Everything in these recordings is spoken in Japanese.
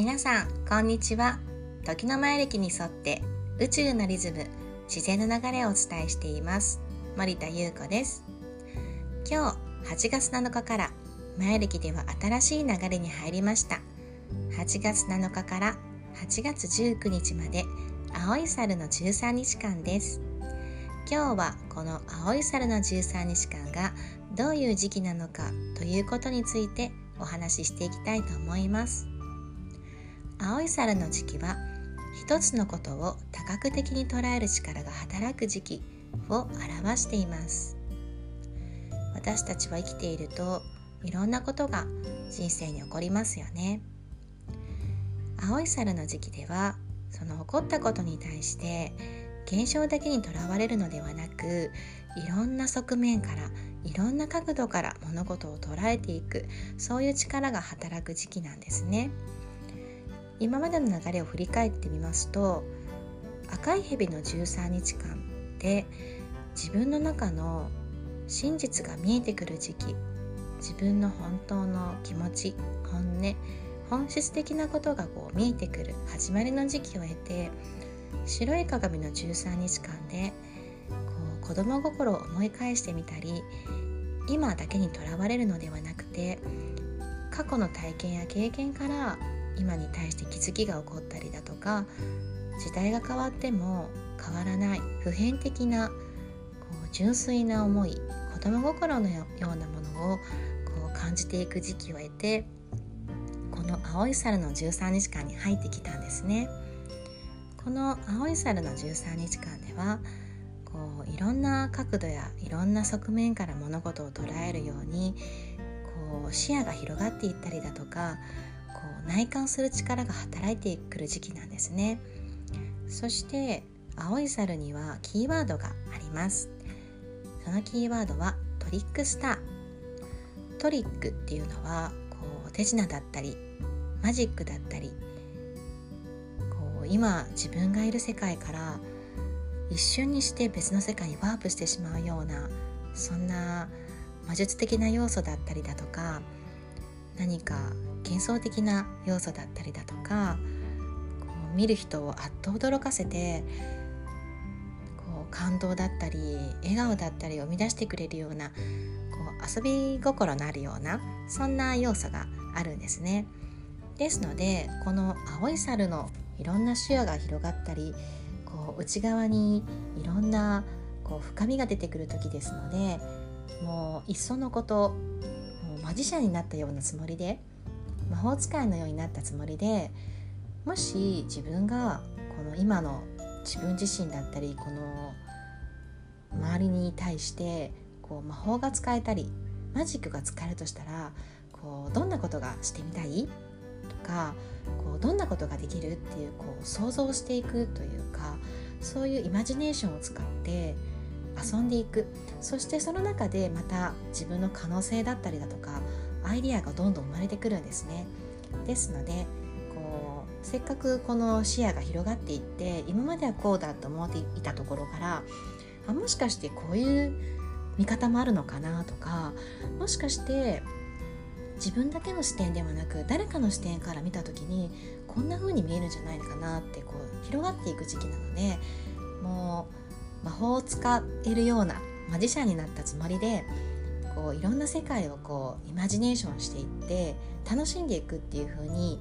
皆さんこんにちは。時の前歴に沿って宇宙のリズム、自然の流れをお伝えしています。森田優子です。今日8月7日から前歴では新しい流れに入りました。8月7日から8月19日まで青い猿の13日間です。今日はこの青い猿の13日間がどういう時期なのかということについてお話ししていきたいと思います。青い猿の時期は一つのことを多角的に捉える力が働く時期を表しています。私たちは生きているといろんなことが人生に起こりますよね。青い猿の時期ではその起こったことに対して現象だけにとらわれるのではなく、いろんな側面からいろんな角度から物事を捉えていく、そういう力が働く時期なんですね。今までの流れを振り返ってみますと、赤い蛇の13日間で自分の中の真実が見えてくる時期、自分の本当の気持ち、本音、本質的なことがこう見えてくる始まりの時期を経て、白い鏡の13日間でこう子供心を思い返してみたり、今だけにとらわれるのではなくて、過去の体験や経験から今に対して気づきが起こったりだとか、時代が変わっても変わらない普遍的なこう純粋な思い、子供心のようなものをこう感じていく時期を得て、この青い猿の13日間に入ってきたんですね。この青い猿の13日間ではこういろんな角度やいろんな側面から物事を捉えるようにこう視野が広がっていったりだとか、こう内観する力が働いてくる時期なんですね。そして青い猿にはキーワードがあります。そのキーワードはトリックスター。トリックっていうのはこう手品だったりマジックだったり、今自分がいる世界から一瞬にして別の世界にワープしてしまうような、そんな魔術的な要素だったりだとか、何か幻想的な要素だったりだとか、こう見る人をあっと驚かせてこう感動だったり笑顔だったりを生み出してくれるような、こう遊び心のあるような、そんな要素があるんですね。ですのでこの青い猿のいろんな視野が広がったり、こう内側にいろんなこう深みが出てくる時ですので、もういっそのこともうマジシャンになったようなつもりで、魔法使いのようになったつもりで、もし自分がこの今の自分自身だったりこの周りに対してこう魔法が使えたりマジックが使えるとしたら、こうどんなことがしてみたいとか、こうどんなことができるっていう、こう想像していくというか、そういうイマジネーションを使って遊んでいく。そしてその中でまた自分の可能性だったりだとかアイディアがどんどん生まれてくるんですね。ですのでこうせっかくこの視野が広がっていって、今まではこうだと思っていたところから、あ、もしかしてこういう見方もあるのかなとか、もしかして自分だけの視点ではなく誰かの視点から見た時にこんな風に見えるんじゃないかなってこう広がっていく時期なので、もう魔法を使えるようなマジシャンになったつもりで、こういろんな世界をこうイマジネーションしていって楽しんでいくっていう風に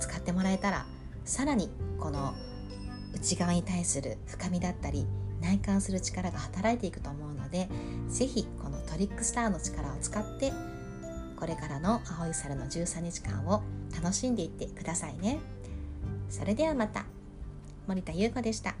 使ってもらえたら、さらにこの内側に対する深みだったり内観する力が働いていくと思うので、ぜひこのトリックスターの力を使ってこれからの青い猿の13日間を楽しんでいってくださいね。それではまた。森田優子でした。